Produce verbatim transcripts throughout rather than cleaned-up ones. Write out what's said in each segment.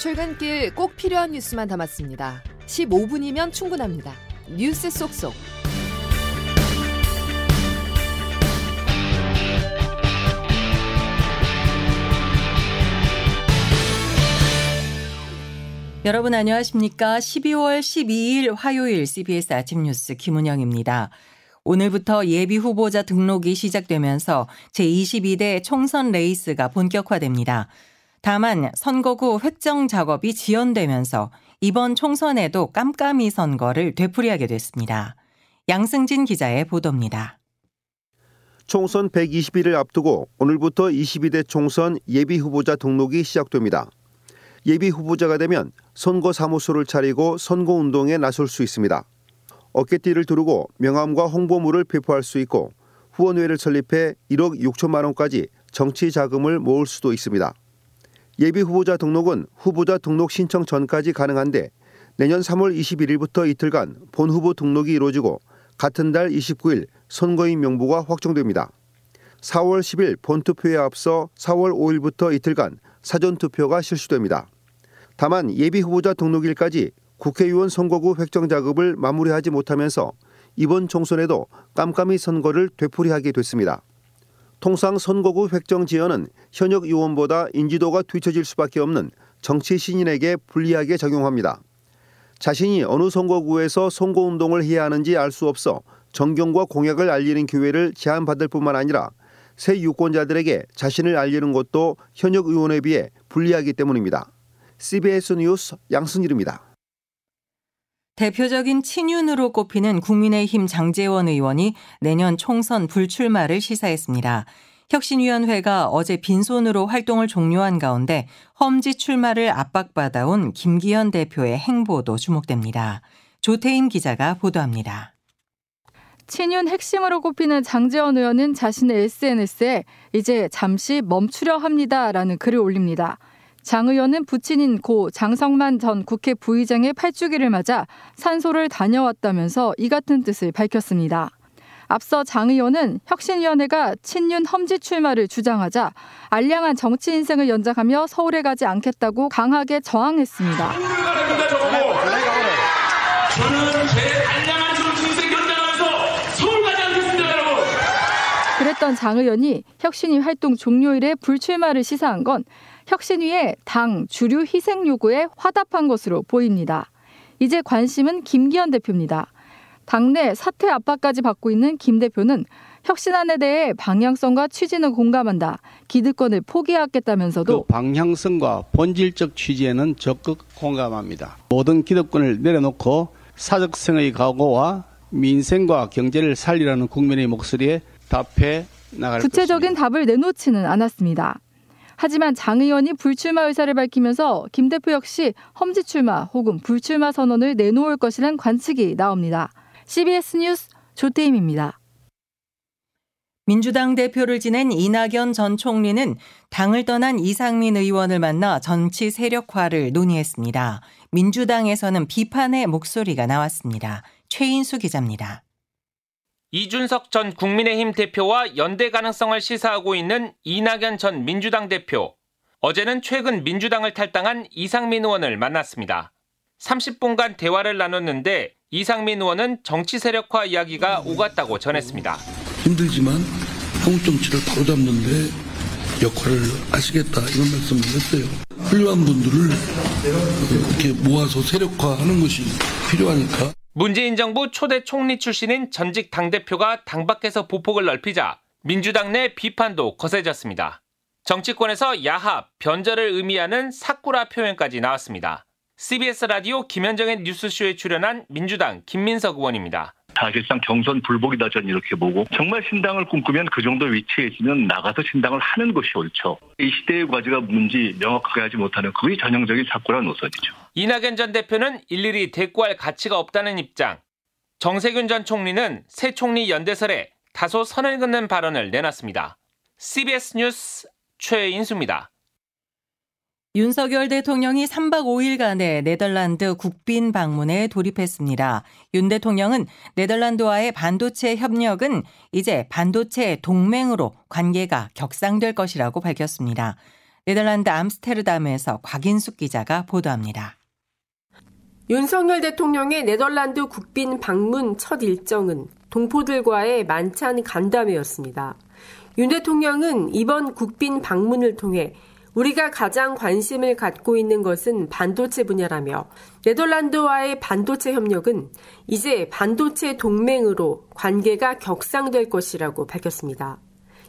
출근길 꼭 필요한 뉴스만 담았습니다. 십오 분이면 충분합니다. 뉴스 속속. 여러분 안녕하십니까? 십이월 십이일 화요일 씨비에스 아침 뉴스 김은영입니다. 오늘부터 예비 후보자 등록이 시작되면서 제이십이 대 총선 레이스가 본격화됩니다. 다만 선거구 획정 작업이 지연되면서 이번 총선에도 깜깜이 선거를 되풀이하게 됐습니다. 양승진 기자의 보도입니다. 총선 백이십 일을 앞두고 오늘부터 이십이 대 총선 예비 후보자 등록이 시작됩니다. 예비 후보자가 되면 선거사무소를 차리고 선거운동에 나설 수 있습니다. 어깨띠를 두르고 명함과 홍보물을 배포할 수 있고 후원회를 설립해 일억 육천만 원까지 정치 자금을 모을 수도 있습니다. 예비 후보자 등록은 후보자 등록 신청 전까지 가능한데 내년 삼월 이십일일부터 이틀간 본 후보 등록이 이루어지고 같은 달 이십구일 선거인 명부가 확정됩니다. 사월 십일 본투표에 앞서 사월 오일부터 이틀간 사전투표가 실시됩니다. 다만 예비 후보자 등록일까지 국회의원 선거구 획정 작업을 마무리하지 못하면서 이번 총선에도 깜깜이 선거를 되풀이하게 됐습니다. 통상 선거구 획정 지연은 현역 의원보다 인지도가 뒤처질 수밖에 없는 정치 신인에게 불리하게 작용합니다. 자신이 어느 선거구에서 선거운동을 해야 하는지 알 수 없어 정경과 공약을 알리는 기회를 제한받을 뿐만 아니라 새 유권자들에게 자신을 알리는 것도 현역 의원에 비해 불리하기 때문입니다. 씨비에스 뉴스 양승일입니다. 대표적인 친윤으로 꼽히는 국민의힘 장제원 의원이 내년 총선 불출마를 시사했습니다. 혁신위원회가 어제 빈손으로 활동을 종료한 가운데 험지 출마를 압박받아온 김기현 대표의 행보도 주목됩니다. 조태임 기자가 보도합니다. 친윤 핵심으로 꼽히는 장제원 의원은 자신의 에스엔에스에 이제 잠시 멈추려 합니다라는 글을 올립니다. 장 의원은 부친인 고 장성만 전 국회 부의장의 팔주기를 맞아 산소를 다녀왔다면서 이 같은 뜻을 밝혔습니다. 앞서 장 의원은 혁신위원회가 친윤 험지 출마를 주장하자 알량한 정치 인생을 연장하며 서울에 가지 않겠다고 강하게 저항했습니다. 저는 제 알량한 정치 인생 그랬던 장 의원이 혁신위 활동 종료일에 불출마를 시사한 건 혁신위의 당 주류 희생 요구에 화답한 것으로 보입니다. 이제 관심은 김기현 대표입니다. 당내 사퇴 압박까지 받고 있는 김 대표는 혁신안에 대해 방향성과 취지는 공감한다. 기득권을 포기하겠다면서도 그 방향성과 본질적 취지에는 적극 공감합니다. 모든 기득권을 내려놓고 사적성의 각오와 민생과 경제를 살리라는 국민의 목소리에 답해 나갈 구체적인 것입니다. 답을 내놓지는 않았습니다. 하지만 장 의원이 불출마 의사를 밝히면서 김 대표 역시 험지 출마 혹은 불출마 선언을 내놓을 것이란 관측이 나옵니다. 씨비에스 뉴스 조태임입니다. 민주당 대표를 지낸 이낙연 전 총리는 당을 떠난 이상민 의원을 만나 정치 세력화를 논의했습니다. 민주당에서는 비판의 목소리가 나왔습니다. 최인수 기자입니다. 이준석 전 국민의힘 대표와 연대 가능성을 시사하고 있는 이낙연 전 민주당 대표. 어제는 최근 민주당을 탈당한 이상민 의원을 만났습니다. 삼십 분간 대화를 나눴는데 이상민 의원은 정치 세력화 이야기가 오갔다고 전했습니다. 힘들지만 한국 정치를 바로잡는데 역할을 하시겠다 이런 말씀을 했어요. 훌륭한 분들을 이렇게 모아서 세력화하는 것이 필요하니까. 문재인 정부 초대 총리 출신인 전직 당대표가 당 밖에서 보폭을 넓히자 민주당 내 비판도 거세졌습니다. 정치권에서 야합, 변절을 의미하는 사쿠라 표현까지 나왔습니다. 씨비에스 라디오 김현정의 뉴스쇼에 출연한 민주당 김민석 의원입니다. 사실상 경선 불복이다 전 이렇게 보고 정말 신당을 꿈꾸면 그 정도 위치에 있으면 나가서 신당을 하는 것이 옳죠. 이 시대의 과제가 뭔지 명확하게 하지 못하는 그게 전형적인 사쿠라 노선이죠. 이낙연 전 대표는 일일이 대꾸할 가치가 없다는 입장. 정세균 전 총리는 새 총리 연대설에 다소 선을 긋는 발언을 내놨습니다. 씨비에스 뉴스 최인수입니다. 윤석열 대통령이 삼박 오일간의 네덜란드 국빈 방문에 돌입했습니다. 윤 대통령은 네덜란드와의 반도체 협력은 이제 반도체 동맹으로 관계가 격상될 것이라고 밝혔습니다. 네덜란드 암스테르담에서 곽인숙 기자가 보도합니다. 윤석열 대통령의 네덜란드 국빈 방문 첫 일정은 동포들과의 만찬 간담회였습니다. 윤 대통령은 이번 국빈 방문을 통해 우리가 가장 관심을 갖고 있는 것은 반도체 분야라며 네덜란드와의 반도체 협력은 이제 반도체 동맹으로 관계가 격상될 것이라고 밝혔습니다.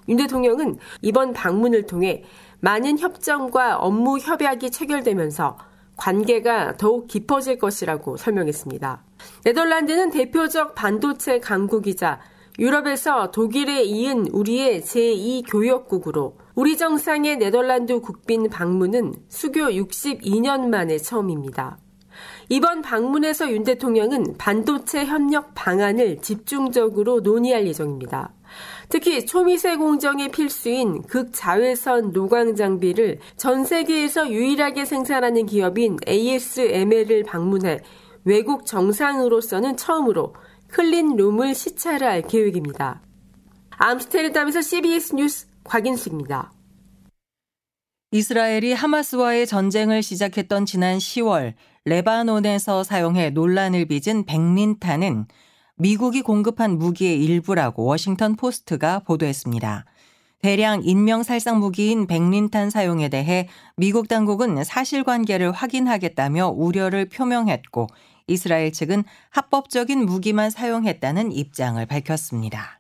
윤 대통령은 이번 방문을 통해 많은 협정과 업무 협약이 체결되면서 관계가 더욱 깊어질 것이라고 설명했습니다. 네덜란드는 대표적 반도체 강국이자 유럽에서 독일에 이은 우리의 제이 교역국으로 우리 정상의 네덜란드 국빈 방문은 수교 육십이 년 만에 처음입니다. 이번 방문에서 윤 대통령은 반도체 협력 방안을 집중적으로 논의할 예정입니다. 특히 초미세 공정의 필수인 극자외선 노광 장비를 전 세계에서 유일하게 생산하는 기업인 에이에스엠엘을 방문해 외국 정상으로서는 처음으로 클린룸을 시찰할 계획입니다. 암스테르담에서 씨비에스 뉴스 곽인수입니다. 이스라엘이 하마스와의 전쟁을 시작했던 지난 시월 레바논에서 사용해 논란을 빚은 백린탄은 미국이 공급한 무기의 일부라고 워싱턴 포스트가 보도했습니다. 대량 인명살상 무기인 백린탄 사용에 대해 미국 당국은 사실관계를 확인하겠다며 우려를 표명했고 이스라엘 측은 합법적인 무기만 사용했다는 입장을 밝혔습니다.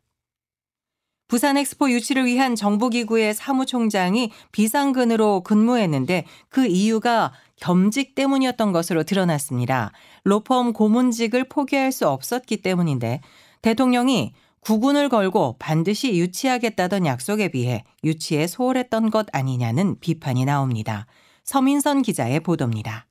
부산 엑스포 유치를 위한 정부기구의 사무총장이 비상근으로 근무했는데 그 이유가 겸직 때문이었던 것으로 드러났습니다. 로펌 고문직을 포기할 수 없었기 때문인데 대통령이 국운을 걸고 반드시 유치하겠다던 약속에 비해 유치에 소홀했던 것 아니냐는 비판이 나옵니다. 서민선 기자의 보도입니다.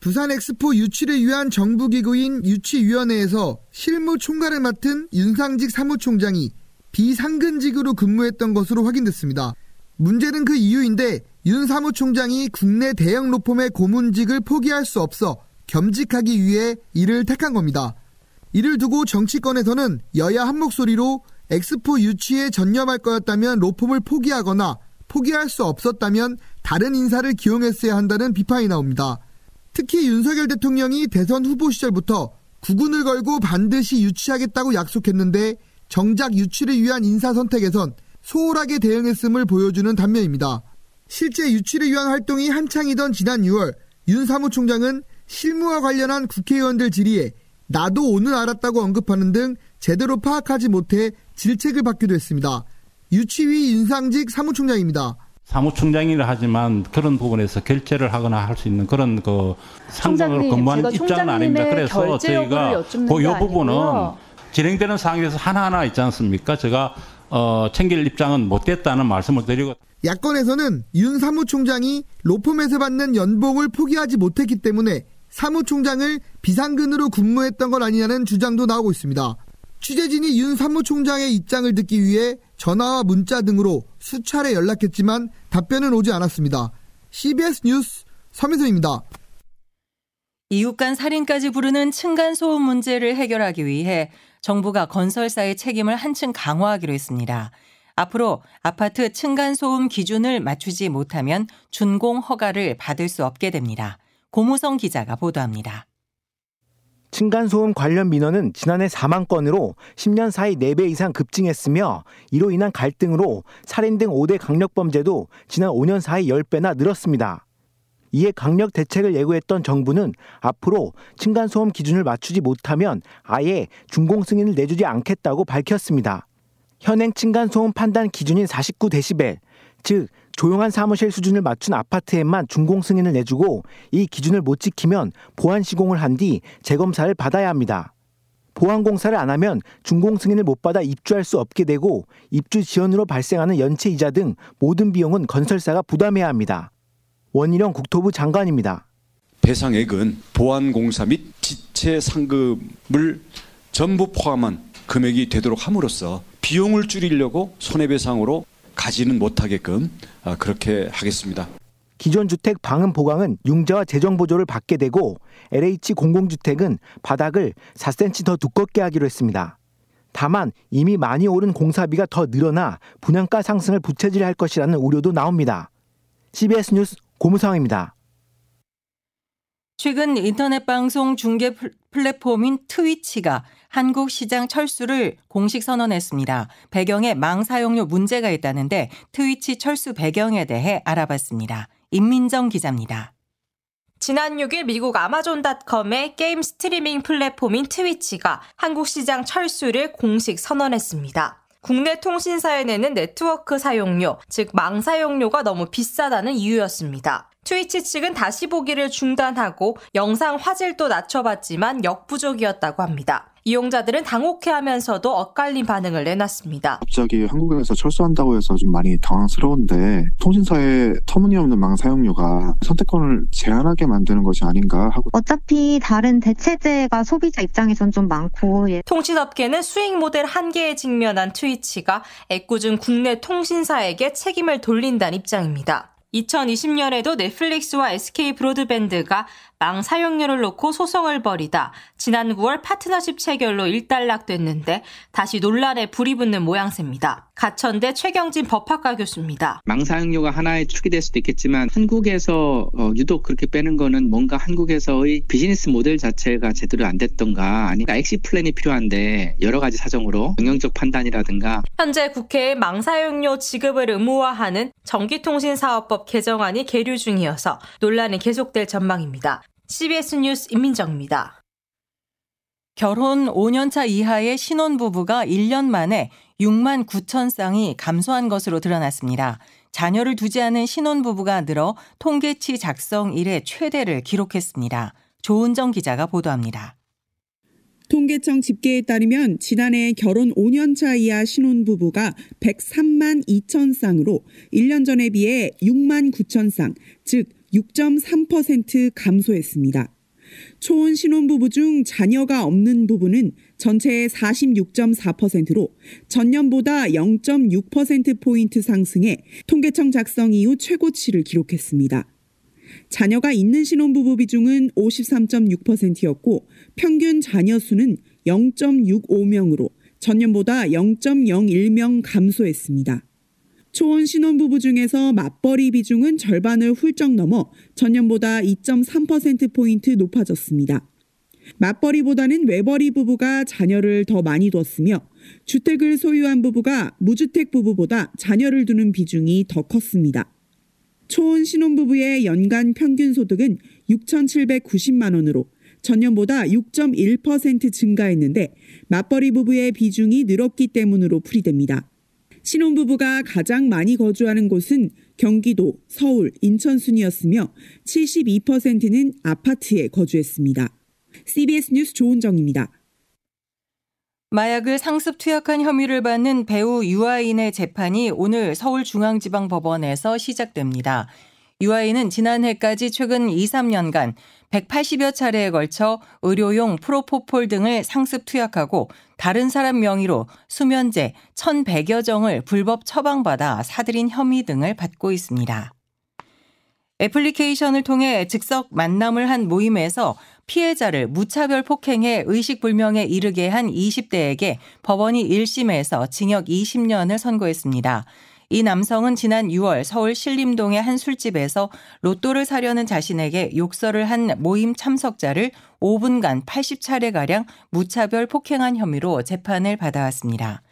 부산 엑스포 유치를 위한 정부기구인 유치위원회에서 실무 총괄을 맡은 윤상직 사무총장이 비상근직으로 근무했던 것으로 확인됐습니다. 문제는 그 이유인데 윤 사무총장이 국내 대형 로펌의 고문직을 포기할 수 없어 겸직하기 위해 이를 택한 겁니다. 이를 두고 정치권에서는 여야 한 목소리로 엑스포 유치에 전념할 거였다면 로펌을 포기하거나 포기할 수 없었다면 다른 인사를 기용했어야 한다는 비판이 나옵니다. 특히 윤석열 대통령이 대선 후보 시절부터 국운을 걸고 반드시 유치하겠다고 약속했는데 정작 유치를 위한 인사 선택에선 소홀하게 대응했음을 보여주는 단면입니다. 실제 유치를 위한 활동이 한창이던 지난 유월 윤 사무총장은 실무와 관련한 국회의원들 질의에 나도 오늘 알았다고 언급하는 등 제대로 파악하지 못해 질책을 받기도 했습니다. 유치위 윤상직 사무총장입니다. 사무총장이라 하지만 그런 부분에서 결제를 하거나 할 수 있는 그런 그 상관으로 근무하는 입장은 아닙니다. 그래서 저희가 그 이 부분은 진행되는 상황에서 하나하나 있지 않습니까? 제가 어 챙길 입장은 못 됐다는 말씀을 드리고 야권에서는 윤 사무총장이 로펌에서 받는 연봉을 포기하지 못했기 때문에 사무총장을 비상근으로 근무했던 것 아니냐는 주장도 나오고 있습니다. 취재진이 윤 사무총장의 입장을 듣기 위해 전화와 문자 등으로 수차례 연락했지만 답변은 오지 않았습니다. 씨비에스 뉴스 서민선입니다. 이웃 간 살인까지 부르는 층간소음 문제를 해결하기 위해 정부가 건설사의 책임을 한층 강화하기로 했습니다. 앞으로 아파트 층간소음 기준을 맞추지 못하면 준공 허가를 받을 수 없게 됩니다. 고무성 기자가 보도합니다. 층간소음 관련 민원은 지난해 사만 건으로 십 년 사이 네 배 이상 급증했으며 이로 인한 갈등으로 살인 등 오 대 강력범죄도 지난 오 년 사이 십 배나 늘었습니다. 이에 강력 대책을 예고했던 정부는 앞으로 층간소음 기준을 맞추지 못하면 아예 준공 승인을 내주지 않겠다고 밝혔습니다. 현행 층간소음 판단 기준인 사십구 데시벨, 즉 조용한 사무실 수준을 맞춘 아파트에만 준공 승인을 내주고 이 기준을 못 지키면 보완 시공을 한 뒤 재검사를 받아야 합니다. 보완 공사를 안 하면 준공 승인을 못 받아 입주할 수 없게 되고 입주 지연으로 발생하는 연체 이자 등 모든 비용은 건설사가 부담해야 합니다. 원희룡 국토부 장관입니다. 배상액은 보완 공사 및 지체 상금을 전부 포함한 금액이 되도록 함으로써 비용을 줄이려고 손해배상으로 가지는 못하게끔 그렇게 하겠습니다. 기존 주택 방음 보강은 융자와 재정 보조를 받게 되고 엘에이치 공공주택은 바닥을 사 센티미터 더 두껍게 하기로 했습니다. 다만 이미 많이 오른 공사비가 더 늘어나 분양가 상승을 부채질할 것이라는 우려도 나옵니다. 씨비에스 뉴스 고무상입니다. 최근 인터넷 방송 중계 플랫폼인 트위치가 한국 시장 철수를 공식 선언했습니다. 배경에 망 사용료 문제가 있다는데 트위치 철수 배경에 대해 알아봤습니다. 임민정 기자입니다. 지난 육 일 미국 아마존 닷컴의 게임 스트리밍 플랫폼인 트위치가 한국 시장 철수를 공식 선언했습니다. 국내 통신사에 내는 네트워크 사용료, 즉 망 사용료가 너무 비싸다는 이유였습니다. 트위치 측은 다시 보기를 중단하고 영상 화질도 낮춰봤지만 역부족이었다고 합니다. 이용자들은 당혹해하면서도 엇갈린 반응을 내놨습니다. 갑자기 한국에서 철수한다고 해서 좀 많이 당황스러운데 통신사의 터무니없는 망 사용료가 선택권을 제한하게 만드는 것이 아닌가 하고, 어차피 다른 대체제가 소비자 입장에선 좀 많고, 예. 통신업계는 수익 모델 한계에 직면한 트위치가 애꿎은 국내 통신사에게 책임을 돌린다는 입장입니다. 이천이십 년에도 넷플릭스와 에스케이 브로드밴드가 망 사용료를 놓고 소송을 벌이다 지난 구월 파트너십 체결로 일단락됐는데 다시 논란에 불이 붙는 모양새입니다. 가천대 최경진 법학과 교수입니다. 망 사용료가 하나의 축이 될 수도 있겠지만 한국에서 유독 그렇게 빼는 거는 뭔가 한국에서의 비즈니스 모델 자체가 제대로 안 됐던가, 아니면 엑시 플랜이 필요한데 여러 가지 사정으로 경영적 판단이라든가. 현재 국회에 망 사용료 지급을 의무화하는 전기통신사업법 개정안이 계류 중이어서 논란이 계속될 전망입니다. 씨비에스 뉴스 임민정입니다. 결혼 오 년 차 이하의 신혼부부가 일 년 만에 육만 구천 쌍이 감소한 것으로 드러났습니다. 자녀를 두지 않은 신혼부부가 늘어 통계치 작성 이래 최대를 기록했습니다. 조은정 기자가 보도합니다. 통계청 집계에 따르면 지난해 결혼 오 년 차 이하 신혼부부가 백삼만 이천 쌍으로 일 년 전에 비해 육만 구천 쌍, 즉 육 점 삼 퍼센트 감소했습니다. 초혼 신혼부부 중 자녀가 없는 부부는 전체의 사십육 점 사 퍼센트로 전년보다 영 점 육 퍼센트 포인트 상승해 통계청 작성 이후 최고치를 기록했습니다. 자녀가 있는 신혼부부 비중은 오십삼 점 육 퍼센트였고 평균 자녀 수는 영 점 육오 명으로 전년보다 영 점 영일 명 감소했습니다. 초혼 신혼부부 중에서 맞벌이 비중은 절반을 훌쩍 넘어 전년보다 이 점 삼 퍼센트 포인트 높아졌습니다. 맞벌이보다는 외벌이 부부가 자녀를 더 많이 뒀으며 주택을 소유한 부부가 무주택 부부보다 자녀를 두는 비중이 더 컸습니다. 초혼 신혼부부의 연간 평균 소득은 육천칠백구십만 원으로 전년보다 육 점 일 퍼센트 증가했는데 맞벌이 부부의 비중이 늘었기 때문으로 풀이됩니다. 신혼부부가 가장 많이 거주하는 곳은 경기도, 서울, 인천 순이었으며 칠십이 퍼센트는 아파트에 거주했습니다. 씨비에스 뉴스 조은정입니다. 마약을 상습 투약한 혐의를 받는 배우 유아인의 재판이 오늘 서울중앙지방법원에서 시작됩니다. 유아인은 지난해까지 최근 이, 삼 년간 백팔십여 차례에 걸쳐 의료용 프로포폴 등을 상습 투약하고 다른 사람 명의로 수면제 천백여 정을 불법 처방받아 사들인 혐의 등을 받고 있습니다. 애플리케이션을 통해 즉석 만남을 한 모임에서 피해자를 무차별 폭행해 의식불명에 이르게 한 이십 대에게 법원이 일 심에서 징역 이십 년을 선고했습니다. 이 남성은 지난 유월 서울 신림동의 한 술집에서 로또를 사려는 자신에게 욕설을 한 모임 참석자를 오 분간 팔십 차례가량 무차별 폭행한 혐의로 재판을 받아왔습니다.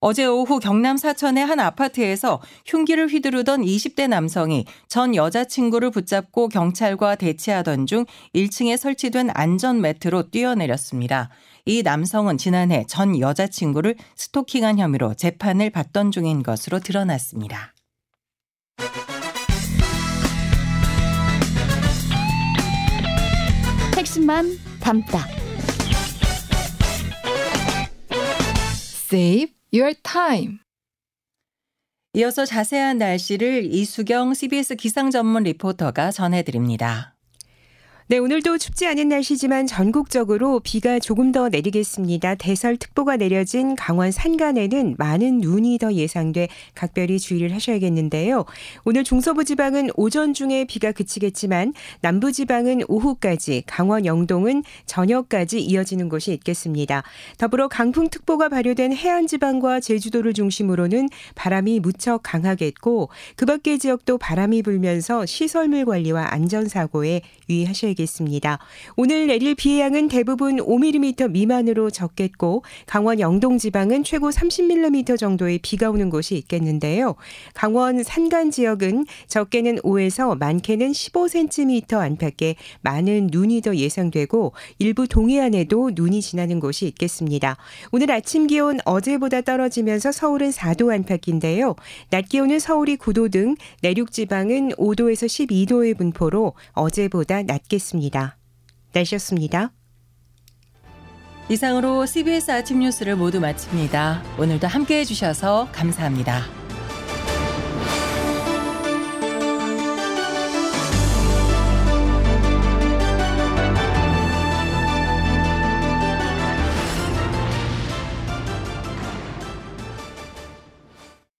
어제 오후 경남 사천의 한 아파트에서 흉기를 휘두르던 이십 대 남성이 전 여자친구를 붙잡고 경찰과 대치하던 중 일 층에 설치된 안전매트로 뛰어내렸습니다. 이 남성은 지난해 전 여자친구를 스토킹한 혐의로 재판을 받던 중인 것으로 드러났습니다. 핵심만 담다. Save Your Time. 이어서 자세한 날씨를 이수경 씨비에스 기상전문 리포터가 전해드립니다. 네, 오늘도 춥지 않은 날씨지만 전국적으로 비가 조금 더 내리겠습니다. 대설특보가 내려진 강원 산간에는 많은 눈이 더 예상돼 각별히 주의를 하셔야겠는데요. 오늘 중서부 지방은 오전 중에 비가 그치겠지만 남부 지방은 오후까지, 강원 영동은 저녁까지 이어지는 곳이 있겠습니다. 더불어 강풍특보가 발효된 해안 지방과 제주도를 중심으로는 바람이 무척 강하겠고 그 밖의 지역도 바람이 불면서 시설물 관리와 안전사고에 유의하셔야겠습니다. 오늘 내릴 비의 양은 대부분 오 밀리미터 미만으로 적겠고 강원 영동 지방은 최고 삼십 밀리미터 정도의 비가 오는 곳이 있겠는데요. 강원 산간 지역은 적게는 오에서 많게는 십오 센티미터 안팎의 많은 눈이 더 예상되고 일부 동해안에도 눈이 지나는 곳이 있겠습니다. 오늘 아침 기온 어제보다 떨어지면서 서울은 사 도 안팎인데요. 낮 기온은 서울이 구 도 등 내륙 지방은 오 도에서 십이 도의 분포로 어제보다 낮겠습니다. 날씨였습니다. 이상으로 씨비에스 아침 뉴스를 모두 마칩니다. 오늘도 함께해 주셔서 감사합니다.